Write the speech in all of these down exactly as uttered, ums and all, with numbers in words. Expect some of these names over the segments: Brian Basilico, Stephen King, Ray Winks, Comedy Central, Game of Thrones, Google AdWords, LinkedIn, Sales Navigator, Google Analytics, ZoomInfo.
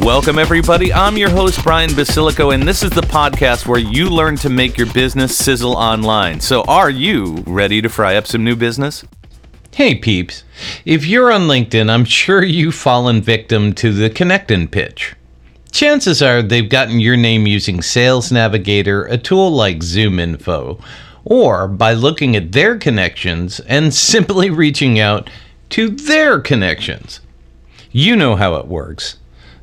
Welcome, everybody. I'm your host, Brian Basilico, and this is the podcast where you learn to make your business sizzle online. So are you ready to fry up some new business? Hey, peeps. If you're on LinkedIn, I'm sure you've fallen victim to the connectin' pitch. Chances are they've gotten your name using Sales Navigator, a tool like ZoomInfo, or by looking at their connections and simply reaching out to their connections. You know how it works.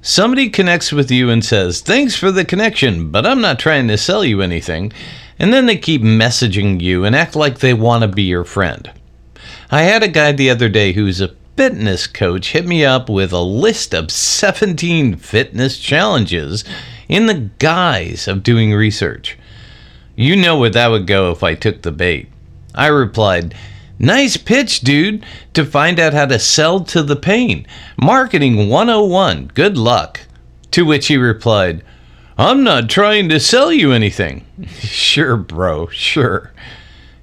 Somebody connects with you and says, "Thanks for the connection, but I'm not trying to sell you anything." And then they keep messaging you and act like they want to be your friend. I had a guy the other day who's a fitness coach hit me up with a list of seventeen fitness challenges in the guise of doing research. You know where that would go if I took the bait. I replied, "Nice pitch, dude, to find out how to sell to the pain. Marketing one oh one. Good luck." To which he replied, "I'm not trying to sell you anything." Sure, bro, sure.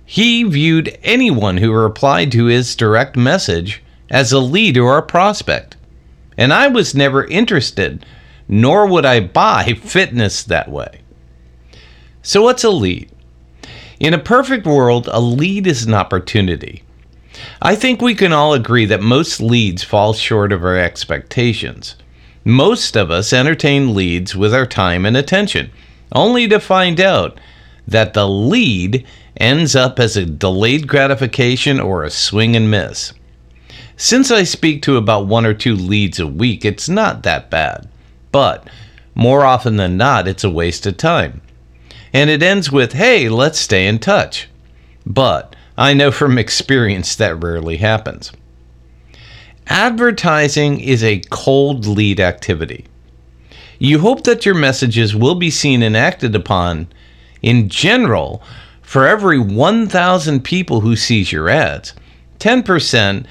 He viewed anyone who replied to his direct message as a lead or a prospect. And I was never interested, nor would I buy fitness that way. So what's a lead? In a perfect world, a lead is an opportunity. I think we can all agree that most leads fall short of our expectations. Most of us entertain leads with our time and attention, only to find out that the lead ends up as a delayed gratification or a swing and miss. Since I speak to about one or two leads a week, it's not that bad. But more often than not, it's a waste of time. And it ends with, "Hey, let's stay in touch." But I know from experience that rarely happens. Advertising is a cold lead activity. You hope that your messages will be seen and acted upon. In general, for every one thousand people who sees your ads, ten percent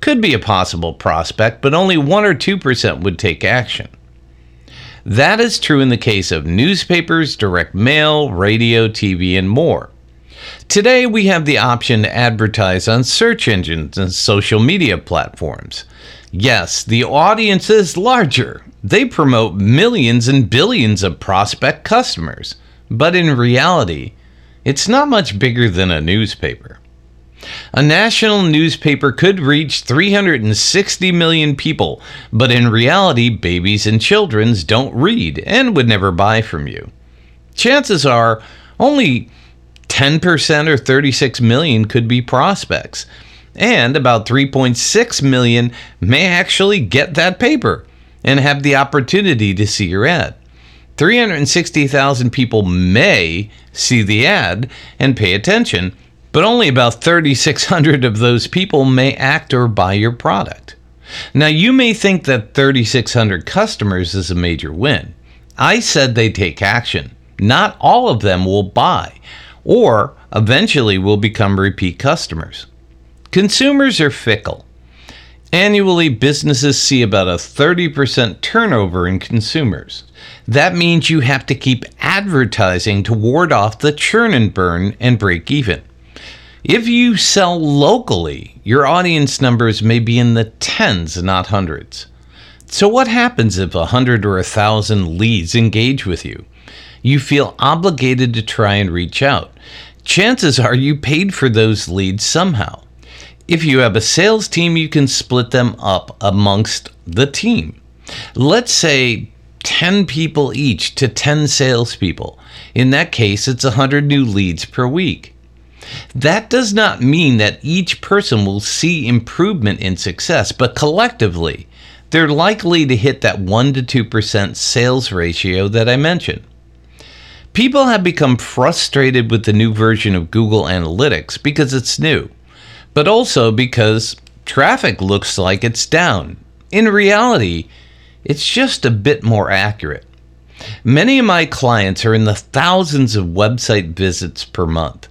could be a possible prospect, but only one or two percent would take action. That is true in the case of newspapers, direct mail, radio, T V, and more. Today, we have the option to advertise on search engines and social media platforms. Yes, the audience is larger. They promote millions and billions of prospect customers. But in reality, it's not much bigger than a newspaper. A national newspaper could reach three hundred sixty million people, but in reality, babies and children don't read and would never buy from you. Chances are only ten percent or thirty-six million could be prospects, and about three point six million may actually get that paper and have the opportunity to see your ad. three hundred sixty thousand people may see the ad and pay attention, but only about three thousand six hundred of those people may act or buy your product. Now, you may think that three thousand six hundred customers is a major win. I said they take action. Not all of them will buy or eventually will become repeat customers. Consumers are fickle. Annually, businesses see about a thirty percent turnover in consumers. That means you have to keep advertising to ward off the churn and burn and break even. If you sell locally, your audience numbers may be in the tens, not hundreds. So what happens if one hundred or one thousand leads engage with you? You feel obligated to try and reach out. Chances are you paid for those leads somehow. If you have a sales team, you can split them up amongst the team. Let's say ten people each to ten salespeople. In that case, it's one hundred new leads per week. That does not mean that each person will see improvement in success, but collectively, they're likely to hit that one to two percent sales ratio that I mentioned. People have become frustrated with the new version of Google Analytics because it's new, but also because traffic looks like it's down. In reality, It's just a bit more accurate. Many of my clients are in the thousands of website visits per month,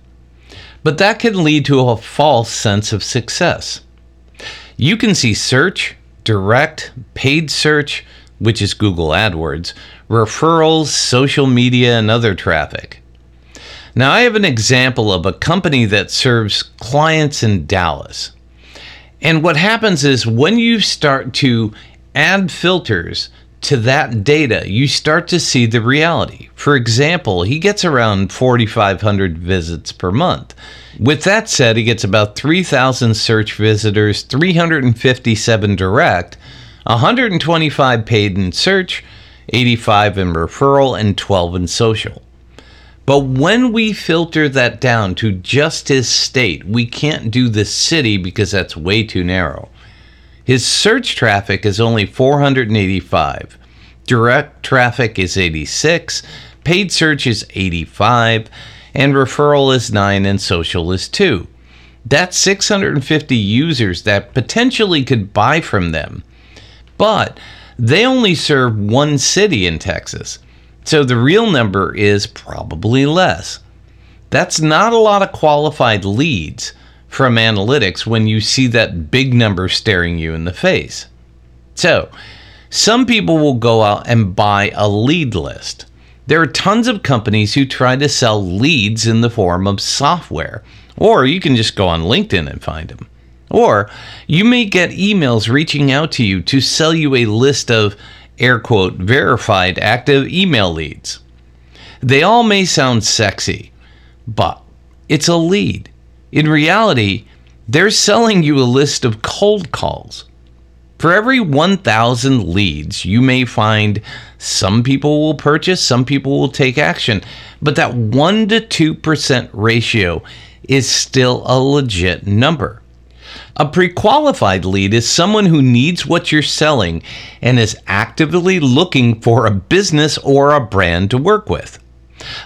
but that can lead to a false sense of success. You can see search, direct, paid search, which is Google AdWords, referrals, social media, and other traffic. Now, I have an example of a company that serves clients in Dallas. And what happens is when you start to add filters to that data, you start to see the reality. For example, he gets around forty-five hundred visits per month. With that said, he gets about three thousand search visitors, three hundred fifty-seven direct, one hundred twenty-five paid in search, eighty-five in referral, and twelve in social. But when we filter that down to just his state, we can't do the city because that's way too narrow. His search traffic is only four hundred eighty-five, direct traffic is eighty-six, paid search is eighty-five, and referral is nine and social is two. That's six hundred fifty users that potentially could buy from them, but they only serve one city in Texas, so the real number is probably less. That's not a lot of qualified leads from analytics when you see that big number staring you in the face. So, some people will go out and buy a lead list. There are tons of companies who try to sell leads in the form of software, or you can just go on LinkedIn and find them. Or you may get emails reaching out to you to sell you a list of, air quote, verified active email leads. They all may sound sexy, but it's a lead. In reality, they're selling you a list of cold calls. For every one thousand leads, you may find some people will purchase, some people will take action, but that one to two percent ratio is still a legit number. A pre-qualified lead is someone who needs what you're selling and is actively looking for a business or a brand to work with.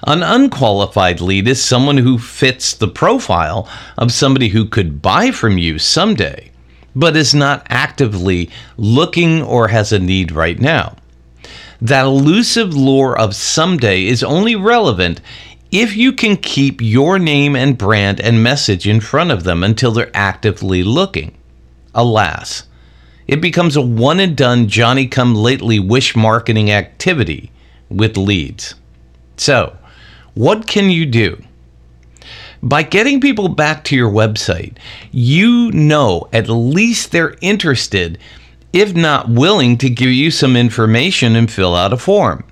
An unqualified lead is someone who fits the profile of somebody who could buy from you someday, but is not actively looking or has a need right now. That elusive lure of someday is only relevant if you can keep your name and brand and message in front of them until they're actively looking. Alas, it becomes a one-and-done, Johnny-come-lately wish marketing activity with leads. So, what can you do? By getting people back to your website, you know at least they're interested, if not willing, to give you some information and fill out a form.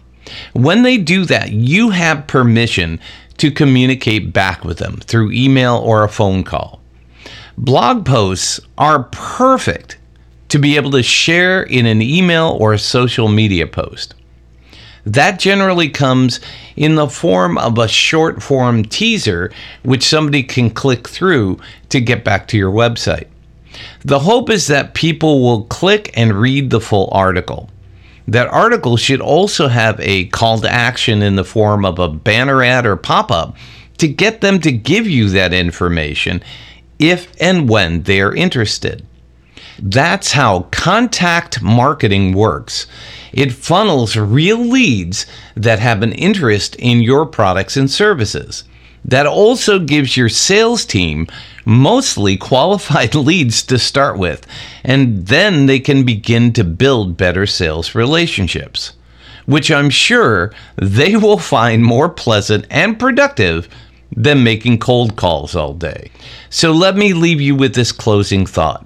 When they do that, you have permission to communicate back with them through email or a phone call. Blog posts are perfect to be able to share in an email or a social media post. That generally comes in the form of a short form teaser, which somebody can click through to get back to your website. The hope is that people will click and read the full article. That article should also have a call to action in the form of a banner ad or pop-up to get them to give you that information if and when they are interested. That's how contact marketing works. It funnels real leads that have an interest in your products and services. That also gives your sales team mostly qualified leads to start with, and then they can begin to build better sales relationships, which I'm sure they will find more pleasant and productive than making cold calls all day. So let me leave you with this closing thought.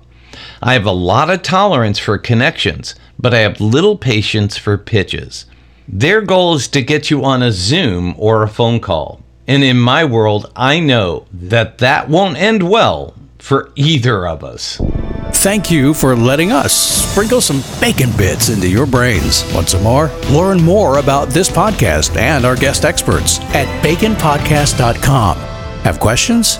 I have a lot of tolerance for connections, but I have little patience for pitches. Their goal is to get you on a Zoom or a phone call. And in my world, I know that that won't end well for either of us. Thank you for letting us sprinkle some bacon bits into your brains. Want some more? Learn more about this podcast and our guest experts at bacon podcast dot com. Have questions?